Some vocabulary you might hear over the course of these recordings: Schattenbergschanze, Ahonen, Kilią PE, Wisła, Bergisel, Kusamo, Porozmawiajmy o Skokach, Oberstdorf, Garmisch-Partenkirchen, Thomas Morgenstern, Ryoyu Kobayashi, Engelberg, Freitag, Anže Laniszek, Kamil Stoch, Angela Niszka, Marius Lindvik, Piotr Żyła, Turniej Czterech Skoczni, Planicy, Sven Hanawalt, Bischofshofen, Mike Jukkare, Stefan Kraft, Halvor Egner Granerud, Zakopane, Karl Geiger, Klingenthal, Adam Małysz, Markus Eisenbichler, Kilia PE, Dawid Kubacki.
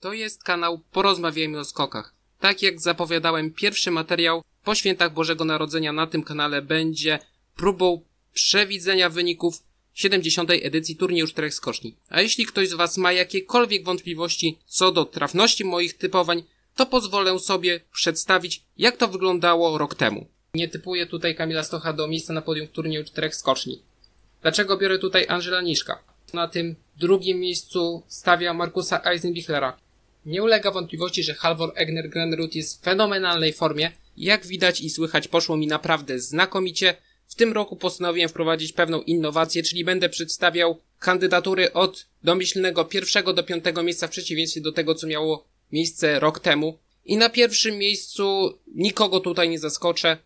To jest kanał Porozmawiajmy o Skokach. Tak jak zapowiadałem, pierwszy materiał po świętach Bożego Narodzenia na tym kanale będzie próbą przewidzenia wyników 70. edycji Turnieju Czterech Skoczni. A jeśli ktoś z Was ma jakiekolwiek wątpliwości co do trafności moich typowań, to pozwolę sobie przedstawić, jak to wyglądało rok temu. Nie typuję tutaj Kamila Stocha do miejsca na podium w Turnieju Czterech Skoczni. Dlaczego biorę tutaj Angela Niszka? Na tym drugim miejscu stawia Markusa Eisenbichlera. Nie ulega wątpliwości, że Halvor Egner Granerud jest w fenomenalnej formie. Jak widać i słychać, poszło mi naprawdę znakomicie. W tym roku postanowiłem wprowadzić pewną innowację, czyli będę przedstawiał kandydatury od domyślnego 1. do 5. miejsca w przeciwieństwie do tego, co miało miejsce rok temu. I na pierwszym miejscu nikogo tutaj nie zaskoczę.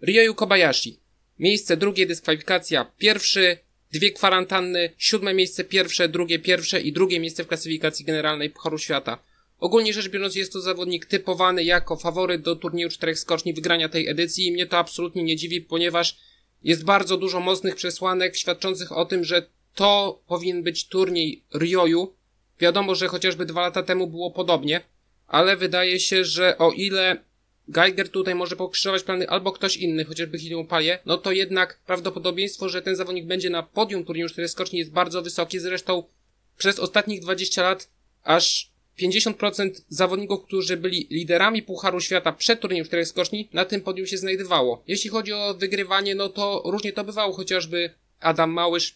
Ryoyu Kobayashi. Miejsce drugie, dyskwalifikacja pierwszy, dwie kwarantanny, 7. miejsce pierwsze, drugie pierwsze i drugie miejsce w klasyfikacji generalnej Pucharu Świata. Ogólnie rzecz biorąc, jest to zawodnik typowany jako faworyt do Turnieju Czterech Skoczni wygrania tej edycji i mnie to absolutnie nie dziwi, ponieważ jest bardzo dużo mocnych przesłanek świadczących o tym, że to powinien być turniej Ryoyu. Wiadomo, że chociażby 2 lata temu było podobnie, ale wydaje się, że o ile Geiger tutaj może pokrzyżować plany albo ktoś inny, chociażby Kilię PE, no to jednak prawdopodobieństwo, że ten zawodnik będzie na podium Turnieju Czterech Skoczni jest bardzo wysokie. Zresztą przez ostatnich 20 lat aż 50% zawodników, którzy byli liderami Pucharu Świata przed Turniejem Czterech Skoczni, na tym podium się znajdowało. Jeśli chodzi o wygrywanie, no to różnie to bywało, chociażby Adam Małysz,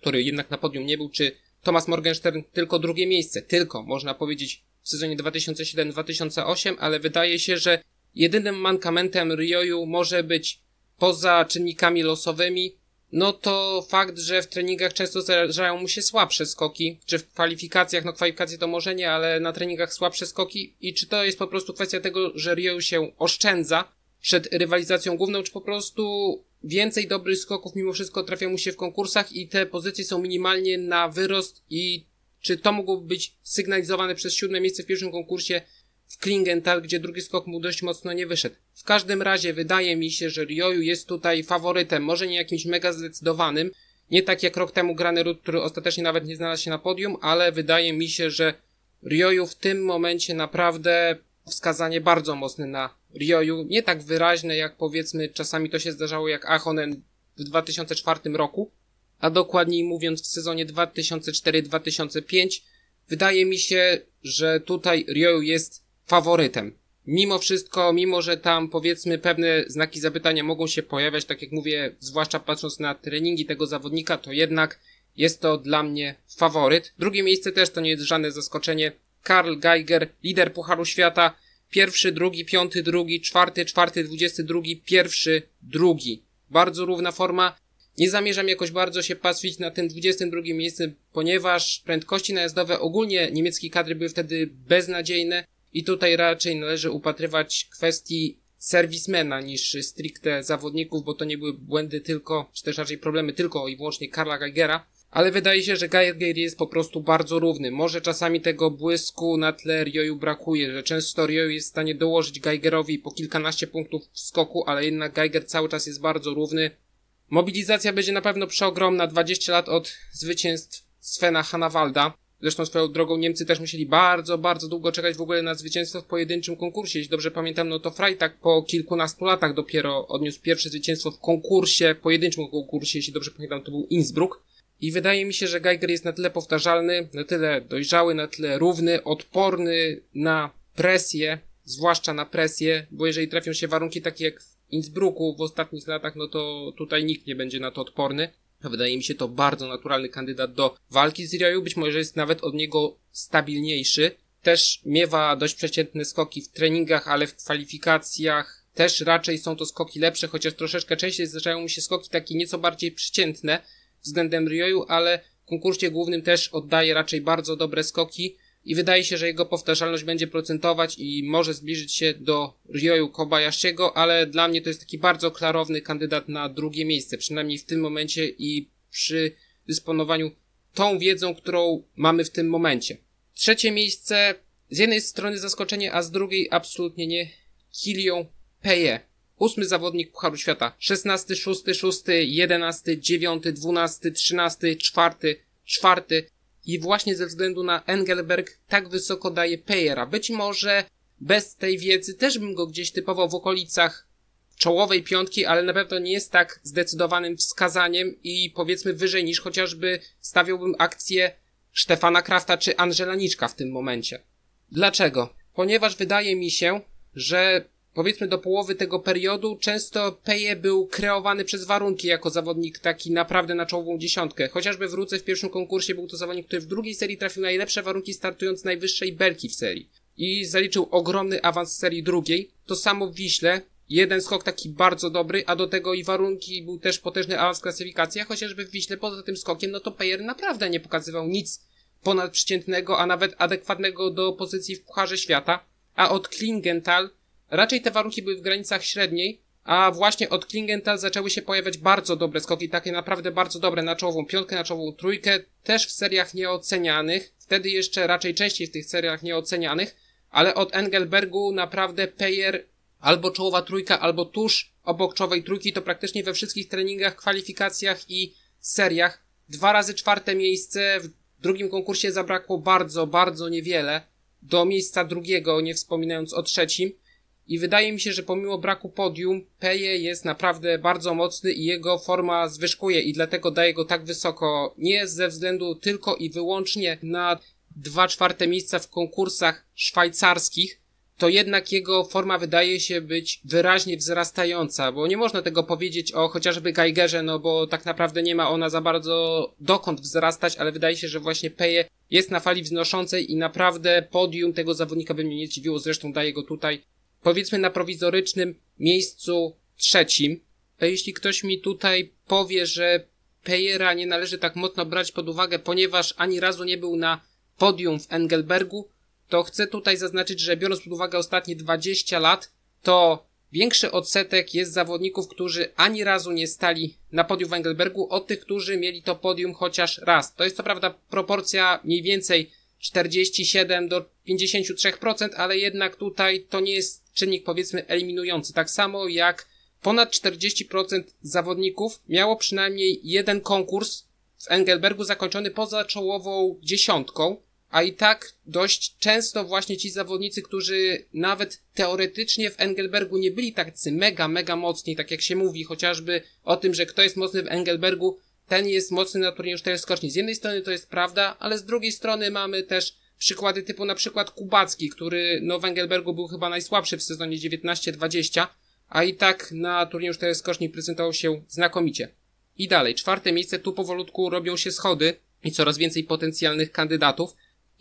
który jednak na podium nie był, czy Thomas Morgenstern, tylko drugie miejsce. Tylko, można powiedzieć, w sezonie 2007-2008, ale wydaje się, że jedynym mankamentem Ryoyu może być, poza czynnikami losowymi, no to fakt, że w treningach często zdarzają mu się słabsze skoki, czy w kwalifikacjach, no kwalifikacje to może nie, ale na treningach słabsze skoki. I czy to jest po prostu kwestia tego, że Ryoyu się oszczędza przed rywalizacją główną, czy po prostu więcej dobrych skoków mimo wszystko trafia mu się w konkursach i te pozycje są minimalnie na wyrost, i czy to mogłoby być sygnalizowane przez 7. miejsce w pierwszym konkursie w Klingenthal, gdzie drugi skok mu dość mocno nie wyszedł. W każdym razie wydaje mi się, że Ryoyu jest tutaj faworytem, może nie jakimś mega zdecydowanym, nie tak jak rok temu Granerud, który ostatecznie nawet nie znalazł się na podium, ale wydaje mi się, że Ryoyu w tym momencie naprawdę wskazanie bardzo mocne na Ryoyu, nie tak wyraźne jak powiedzmy czasami to się zdarzało jak Ahonen w 2004 roku, a dokładniej mówiąc w sezonie 2004-2005. Wydaje mi się, że tutaj Ryoyu jest faworytem. Mimo wszystko, mimo że tam powiedzmy pewne znaki zapytania mogą się pojawiać, tak jak mówię, zwłaszcza patrząc na treningi tego zawodnika, to jednak jest to dla mnie faworyt. Drugie miejsce też to nie jest żadne zaskoczenie. Karl Geiger, lider Pucharu Świata, 1., 2., 5., 2., 4., 4., 22., 1., 2. Bardzo równa forma. Nie zamierzam jakoś bardzo się pastwić na tym 22. miejscu, ponieważ prędkości najazdowe ogólnie niemieckiej kadry były wtedy beznadziejne i tutaj raczej należy upatrywać kwestii serwismena niż stricte zawodników, bo to nie były błędy tylko, czy też raczej problemy tylko i wyłącznie Karla Geigera, ale wydaje się, że Geiger jest po prostu bardzo równy. Może czasami tego błysku na tle Ryoyu brakuje, że często Ryoyu jest w stanie dołożyć Geigerowi po kilkanaście punktów w skoku, ale jednak Geiger cały czas jest bardzo równy. Mobilizacja będzie na pewno przeogromna, 20 lat od zwycięstw Svena Hanawalda. Zresztą swoją drogą Niemcy też musieli bardzo długo czekać w ogóle na zwycięstwo w pojedynczym konkursie. Jeśli dobrze pamiętam, no to Freitag po kilkunastu latach dopiero odniósł pierwsze zwycięstwo w konkursie, pojedynczym konkursie, jeśli dobrze pamiętam, to był Innsbruck. I wydaje mi się, że Geiger jest na tyle powtarzalny, na tyle dojrzały, na tyle równy, odporny na presję, zwłaszcza na presję, bo jeżeli trafią się warunki takie jak Innsbrucku w ostatnich latach, no to tutaj nikt nie będzie na to odporny. Wydaje mi się to bardzo naturalny kandydat do walki z Ryoyu, być może jest nawet od niego stabilniejszy. Też miewa dość przeciętne skoki w treningach, ale w kwalifikacjach też raczej są to skoki lepsze, chociaż troszeczkę częściej zdarzają mu się skoki takie nieco bardziej przeciętne względem Ryoyu, ale w konkursie głównym też oddaje raczej bardzo dobre skoki i wydaje się, że jego powtarzalność będzie procentować i może zbliżyć się do Ryoyu Kobayashiego, ale dla mnie to jest taki bardzo klarowny kandydat na drugie miejsce, przynajmniej w tym momencie i przy dysponowaniu tą wiedzą, którą mamy w tym momencie. Trzecie miejsce, z jednej strony zaskoczenie, a z drugiej absolutnie nie, Kilią PE. 8. zawodnik Pucharu Świata, 16, 6, 6, 11, 9, 12, 13, 4, 4, i właśnie ze względu na Engelberg tak wysoko daje Pejera. Być może bez tej wiedzy też bym go gdzieś typował w okolicach czołowej piątki, ale na pewno nie jest tak zdecydowanym wskazaniem i powiedzmy wyżej niż chociażby stawiałbym akcję Stefana Krafta czy Angela Niszka w tym momencie. Dlaczego? Ponieważ wydaje mi się, że powiedzmy do połowy tego periodu często PE był kreowany przez warunki jako zawodnik taki naprawdę na czołową dziesiątkę. Chociażby w Rudze w pierwszym konkursie był to zawodnik, który w drugiej serii trafił najlepsze warunki startując z najwyższej belki w serii. I zaliczył ogromny awans z serii drugiej. To samo w Wiśle. Jeden skok taki bardzo dobry, a do tego i warunki, był też potężny awans klasyfikacja, chociażby w Wiśle poza tym skokiem, no to Pejer naprawdę nie pokazywał nic ponadprzeciętnego, a nawet adekwatnego do pozycji w Pucharze Świata, a od Klingenthal raczej te warunki były w granicach średniej, a właśnie od Klingenthal zaczęły się pojawiać bardzo dobre skoki, takie naprawdę bardzo dobre na czołową piątkę, na czołową trójkę, też w seriach nieocenianych, wtedy jeszcze raczej częściej w tych seriach nieocenianych, ale od Engelbergu naprawdę Pejer albo czołowa trójka, albo tuż obok czołowej trójki, to praktycznie we wszystkich treningach, kwalifikacjach i seriach. 2 razy 4 miejsce, w drugim konkursie zabrakło bardzo, bardzo niewiele do miejsca drugiego, nie wspominając o trzecim. I wydaje mi się, że pomimo braku podium, Peje jest naprawdę bardzo mocny i jego forma zwyżkuje i dlatego daje go tak wysoko. Nie ze względu tylko i wyłącznie na 2/4 miejsca w konkursach szwajcarskich, to jednak jego forma wydaje się być wyraźnie wzrastająca, bo nie można tego powiedzieć o chociażby Geigerze, no bo tak naprawdę nie ma ona za bardzo dokąd wzrastać, ale wydaje się, że właśnie Peje jest na fali wznoszącej i naprawdę podium tego zawodnika by mnie nie dziwiło, zresztą daje go tutaj powiedzmy na prowizorycznym miejscu trzecim. Jeśli ktoś mi tutaj powie, że Pejera nie należy tak mocno brać pod uwagę, ponieważ ani razu nie był na podium w Engelbergu, to chcę tutaj zaznaczyć, że biorąc pod uwagę ostatnie 20 lat, to większy odsetek jest zawodników, którzy ani razu nie stali na podium w Engelbergu od tych, którzy mieli to podium chociaż raz. To jest co prawda proporcja mniej więcej 47 do 53%, ale jednak tutaj to nie jest czynnik powiedzmy eliminujący. Tak samo jak ponad 40% zawodników miało przynajmniej jeden konkurs w Engelbergu zakończony poza czołową dziesiątką, a i tak dość często właśnie ci zawodnicy, którzy nawet teoretycznie w Engelbergu nie byli tacy mega mocni, tak jak się mówi chociażby o tym, że kto jest mocny w Engelbergu, ten jest mocny na turnieju Czterech Skoczni. Z jednej strony to jest prawda, ale z drugiej strony mamy też przykłady typu na przykład Kubacki, który no w Engelbergu był chyba najsłabszy w sezonie 19-20, a i tak na turnieju Czterech Skoczni prezentował się znakomicie. I dalej, 4 miejsce, tu powolutku robią się schody i coraz więcej potencjalnych kandydatów.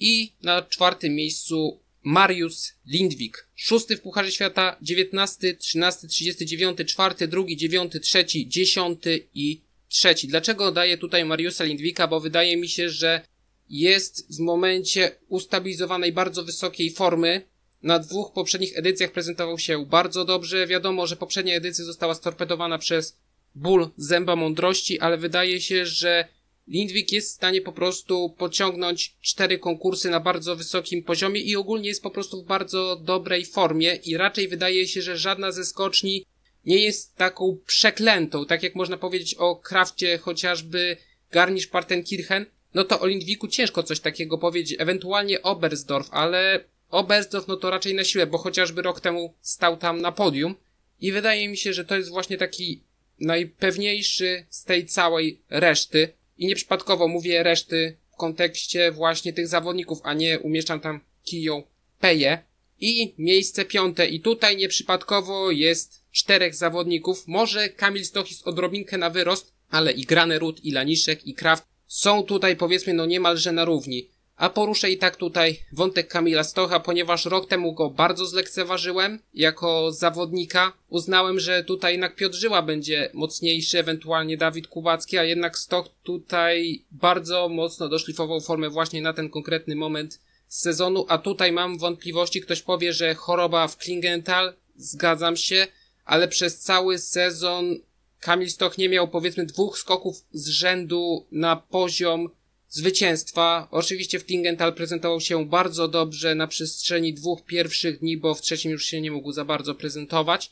I na 4 miejscu Marius Lindvik. 6 w Pucharze Świata, 19, 13, 39, 4, 2, 9, 3, 10 i 3. Dlaczego daję tutaj Mariusa Lindvika? Bo wydaje mi się, że jest w momencie ustabilizowanej bardzo wysokiej formy. Na 2 poprzednich edycjach prezentował się bardzo dobrze. Wiadomo, że poprzednia edycja została storpedowana przez ból zęba mądrości, ale wydaje się, że Lindvik jest w stanie po prostu pociągnąć 4 konkursy na bardzo wysokim poziomie i ogólnie jest po prostu w bardzo dobrej formie i raczej wydaje się, że żadna ze skoczni nie jest taką przeklętą, tak jak można powiedzieć o Krafcie chociażby Garmisch-Partenkirchen, no to o Lindviku ciężko coś takiego powiedzieć, ewentualnie Oberstdorf, ale Oberstdorf no to raczej na siłę, bo chociażby rok temu stał tam na podium i wydaje mi się, że to jest właśnie taki najpewniejszy z tej całej reszty. I nieprzypadkowo mówię reszty w kontekście właśnie tych zawodników, a nie umieszczam tam Kilię PE. I miejsce 5. I tutaj nieprzypadkowo jest 4 zawodników. Może Kamil Stoch jest odrobinkę na wyrost, ale i Granerud, i Laniszek, i Kraft są tutaj powiedzmy no niemalże na równi. A poruszę i tak tutaj wątek Kamila Stocha, ponieważ rok temu go bardzo zlekceważyłem jako zawodnika. Uznałem, że tutaj jednak Piotr Żyła będzie mocniejszy, ewentualnie Dawid Kubacki, a jednak Stoch tutaj bardzo mocno doszlifował formę właśnie na ten konkretny moment sezonu, a tutaj mam wątpliwości. Ktoś powie, że choroba w Klingenthal, zgadzam się, ale przez cały sezon Kamil Stoch nie miał powiedzmy 2 skoków z rzędu na poziom zwycięstwa. Oczywiście w Klingenthal prezentował się bardzo dobrze na przestrzeni 2 pierwszych dni, bo w trzecim już się nie mógł za bardzo prezentować,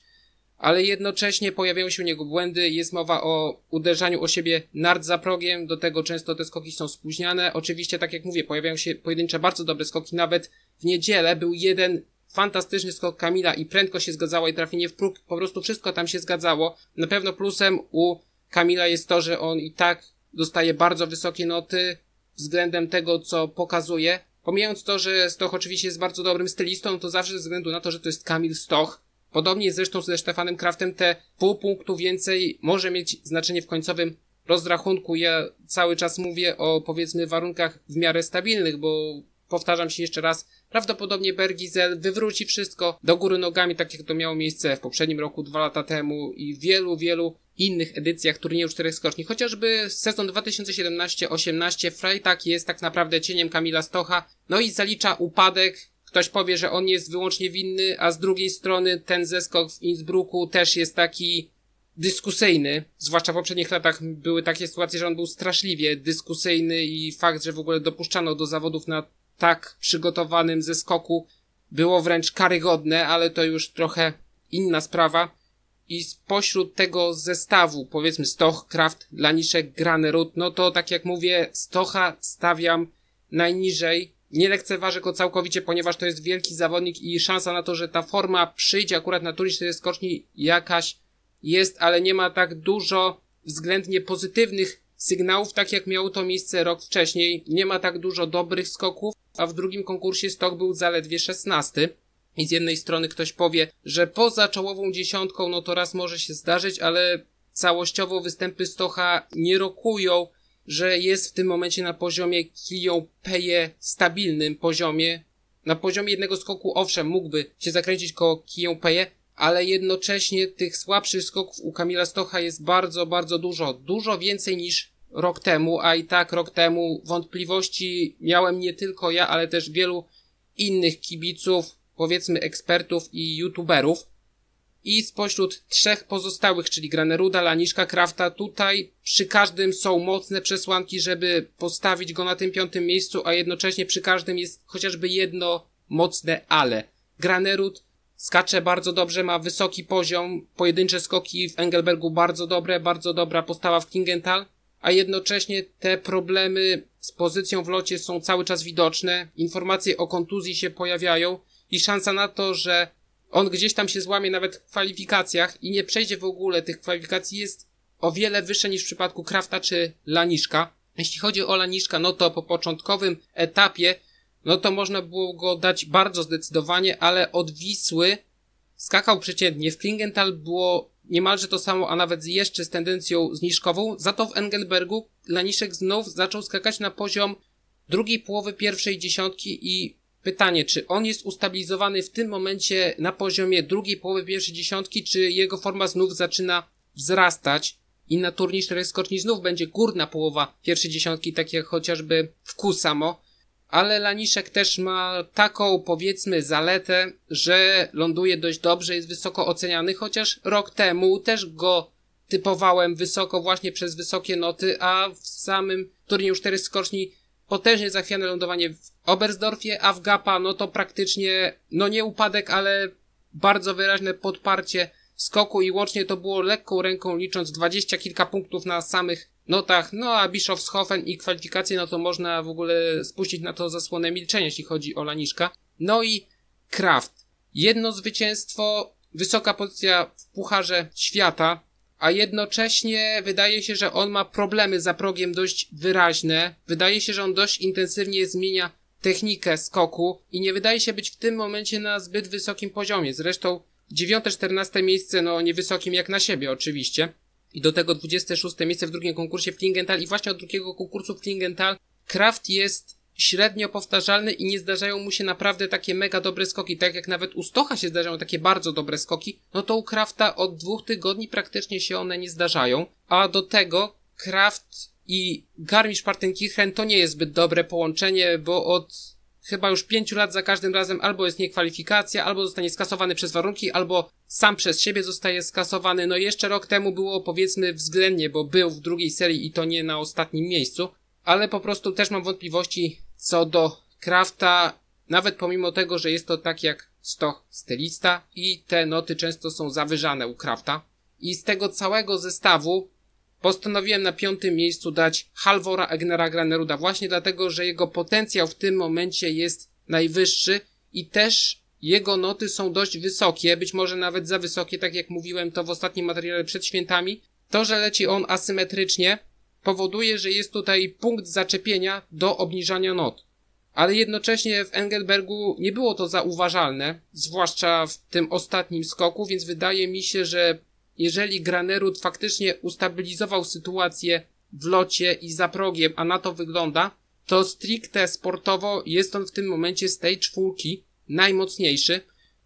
ale jednocześnie pojawiają się u niego błędy. Jest mowa o uderzaniu o siebie nart za progiem, do tego często te skoki są spóźniane. Oczywiście, tak jak mówię, pojawiają się pojedyncze bardzo dobre skoki, nawet w niedzielę był jeden fantastyczny skok Kamila i prędkość się zgadzała i trafienie w próg, po prostu wszystko tam się zgadzało. Na pewno plusem u Kamila jest to, że on i tak dostaje bardzo wysokie noty względem tego, co pokazuje. Pomijając to, że Stoch oczywiście jest bardzo dobrym stylistą, to zawsze ze względu na to, że to jest Kamil Stoch. Podobnie zresztą ze Stefanem Kraftem, te pół punktu więcej może mieć znaczenie w końcowym rozrachunku. Ja cały czas mówię o, powiedzmy, warunkach w miarę stabilnych, bo powtarzam się jeszcze raz, prawdopodobnie Bergisel wywróci wszystko do góry nogami, tak jak to miało miejsce w poprzednim roku, 2 lata temu i wielu innych edycjach turnieju Czterech Skoczni. Chociażby sezon 2017-18 Freitag jest tak naprawdę cieniem Kamila Stocha, no i zalicza upadek. Ktoś powie, że on jest wyłącznie winny, a z drugiej strony ten zeskok w Innsbrucku też jest taki dyskusyjny. Zwłaszcza w poprzednich latach były takie sytuacje, że on był straszliwie dyskusyjny i fakt, że w ogóle dopuszczano do zawodów na tak przygotowanym zeskoku było wręcz karygodne, ale to już trochę inna sprawa. I spośród tego zestawu, powiedzmy, Stoch, Kraft, Laniszek, Granerud, no to tak jak mówię, Stocha stawiam najniżej. Nie lekceważę go całkowicie, ponieważ to jest wielki zawodnik i szansa na to, że ta forma przyjdzie akurat na turniej Czterech Skoczni jakaś jest, ale nie ma tak dużo względnie pozytywnych sygnałów, tak jak miało to miejsce rok wcześniej. Nie ma tak dużo dobrych skoków, a w drugim konkursie Stoch był zaledwie 16. I z jednej strony ktoś powie, że poza czołową dziesiątką, no to raz może się zdarzyć, ale całościowo występy Stocha nie rokują, że jest w tym momencie na poziomie Kilią PE, stabilnym poziomie. Na poziomie jednego skoku owszem, mógłby się zakręcić koło Kilią PE, ale jednocześnie tych słabszych skoków u Kamila Stocha jest bardzo dużo. Dużo więcej niż rok temu, a i tak rok temu wątpliwości miałem nie tylko ja, ale też wielu innych kibiców, powiedzmy ekspertów i youtuberów. I spośród trzech pozostałych, czyli Graneruda, Laniszka, Krafta, tutaj przy każdym są mocne przesłanki, żeby postawić go na tym 5. miejscu, a jednocześnie przy każdym jest chociażby jedno mocne ale. Granerud skacze bardzo dobrze, ma wysoki poziom, pojedyncze skoki w Engelbergu bardzo dobre, bardzo dobra postawa w Klingenthal, a jednocześnie te problemy z pozycją w locie są cały czas widoczne, informacje o kontuzji się pojawiają i szansa na to, że on gdzieś tam się złamie nawet w kwalifikacjach i nie przejdzie w ogóle tych kwalifikacji jest o wiele wyższe niż w przypadku Krafta czy Laniszka. Jeśli chodzi o Laniszka, no to po początkowym etapie, no to można było go dać bardzo zdecydowanie, ale od Wisły skakał przeciętnie. W Klingenthal było niemalże to samo, a nawet jeszcze z tendencją zniżkową. Za to w Engelbergu Laniszek znów zaczął skakać na poziom drugiej połowy pierwszej dziesiątki i pytanie, czy on jest ustabilizowany w tym momencie na poziomie drugiej połowy pierwszej dziesiątki, czy jego forma znów zaczyna wzrastać i na turniej Czterech Skoczni znów będzie górna połowa pierwszej dziesiątki, tak jak chociażby w Kusamo. Ale Laniszek też ma taką, powiedzmy, zaletę, że ląduje dość dobrze, jest wysoko oceniany, chociaż rok temu też go typowałem wysoko właśnie przez wysokie noty, a w samym turnieju Czterech Skoczni potężnie zachwiane lądowanie w Oberstdorfie, a w Gapa, no to praktycznie, no nie upadek, ale bardzo wyraźne podparcie skoku i łącznie to było lekką ręką licząc 20 kilka punktów na samych notach, no a Bischofshofen i kwalifikacje, no to można w ogóle spuścić na to zasłonę milczenia, jeśli chodzi o Laniszka. No i Kraft. Jedno zwycięstwo, wysoka pozycja w Pucharze Świata, a jednocześnie wydaje się, że on ma problemy za progiem dość wyraźne. Wydaje się, że on dość intensywnie zmienia technikę skoku i nie wydaje się być w tym momencie na zbyt wysokim poziomie. Zresztą 9., 14. miejsce, no niewysokim jak na siebie oczywiście. I do tego 26. miejsce w drugim konkursie w Klingenthal i właśnie od drugiego konkursu w Klingenthal Kraft jest średnio powtarzalny i nie zdarzają mu się naprawdę takie mega dobre skoki, tak jak nawet u Stocha się zdarzają takie bardzo dobre skoki, no to u Krafta od 2 tygodni praktycznie się one nie zdarzają, a do tego Kraft i Garmisch-Partenkirchen to nie jest zbyt dobre połączenie, bo od chyba już 5 lat za każdym razem albo jest niekwalifikacja, albo zostanie skasowany przez warunki, albo sam przez siebie zostaje skasowany. No jeszcze rok temu było, powiedzmy, względnie, bo był w drugiej serii i to nie na ostatnim miejscu, ale po prostu też mam wątpliwości co do Krafta nawet pomimo tego, że jest to tak jak Stoch stylista i te noty często są zawyżane u Krafta. I z tego całego zestawu postanowiłem na 5. miejscu dać Halvora Egnera Graneruda właśnie dlatego, że jego potencjał w tym momencie jest najwyższy i też jego noty są dość wysokie, być może nawet za wysokie, tak jak mówiłem to w ostatnim materiale przed świętami. To, że leci on asymetrycznie, powoduje, że jest tutaj punkt zaczepienia do obniżania not. Ale jednocześnie w Engelbergu nie było to zauważalne, zwłaszcza w tym ostatnim skoku, więc wydaje mi się, że jeżeli Granerud faktycznie ustabilizował sytuację w locie i za progiem, a na to wygląda, to stricte sportowo jest on w tym momencie z tej czwórki najmocniejszy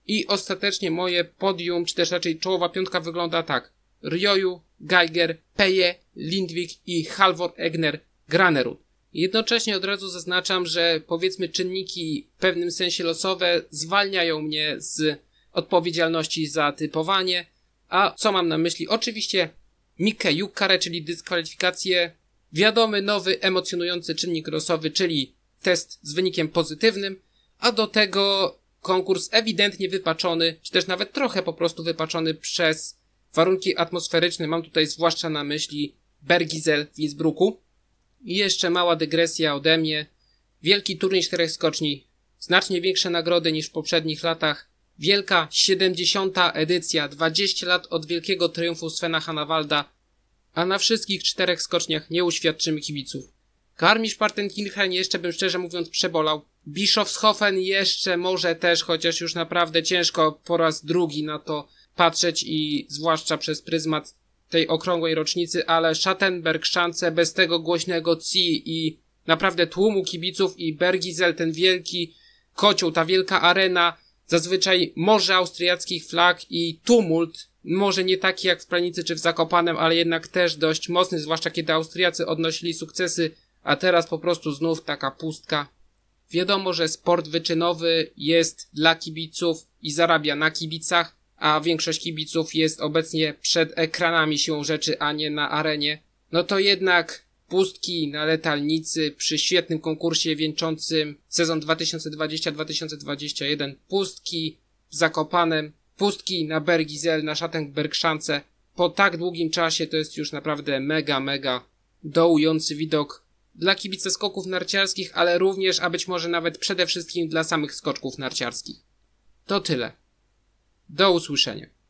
i ostatecznie moje podium, czy też raczej czołowa piątka wygląda tak. Ryoyu, Geiger, PE, Lindvik i Halvor Egner Granerud. Jednocześnie od razu zaznaczam, że powiedzmy czynniki w pewnym sensie losowe zwalniają mnie z odpowiedzialności za typowanie. A co mam na myśli? Oczywiście Mike Jukkare, czyli dyskwalifikację. Wiadomy, nowy, emocjonujący czynnik losowy, czyli test z wynikiem pozytywnym. A do tego konkurs ewidentnie wypaczony, czy też nawet trochę po prostu wypaczony przez warunki atmosferyczne. Mam tutaj zwłaszcza na myśli Bergisel w Innsbrucku. I jeszcze mała dygresja ode mnie. Wielki turniej czterech skoczni. Znacznie większe nagrody niż w poprzednich latach. Wielka 70. edycja, 20 lat od wielkiego triumfu Svena Hanawalda, a na wszystkich czterech skoczniach nie uświadczymy kibiców. Garmisch-Partenkirchen jeszcze bym szczerze mówiąc przebolał. Bischofshofen jeszcze może też, chociaż już naprawdę ciężko po raz drugi na to patrzeć i zwłaszcza przez pryzmat tej okrągłej rocznicy, ale Schattenbergschanze bez tego głośnego ci i naprawdę tłumu kibiców i Bergisel, ten wielki kocioł, ta wielka arena, zazwyczaj morze austriackich flag i tumult, może nie taki jak w Planicy czy w Zakopanem, ale jednak też dość mocny, zwłaszcza kiedy Austriacy odnosili sukcesy, a teraz po prostu znów taka pustka. Wiadomo, że sport wyczynowy jest dla kibiców i zarabia na kibicach, a większość kibiców jest obecnie przed ekranami siłą rzeczy, a nie na arenie. No to jednak pustki na letalnicy przy świetnym konkursie wieńczącym sezon 2020-2021, pustki w Zakopanem, pustki na Bergisel, na Schattenbergschanze. Po tak długim czasie to jest już naprawdę mega dołujący widok dla kibica skoków narciarskich, ale również, a być może nawet przede wszystkim dla samych skoczków narciarskich. To tyle. Do usłyszenia.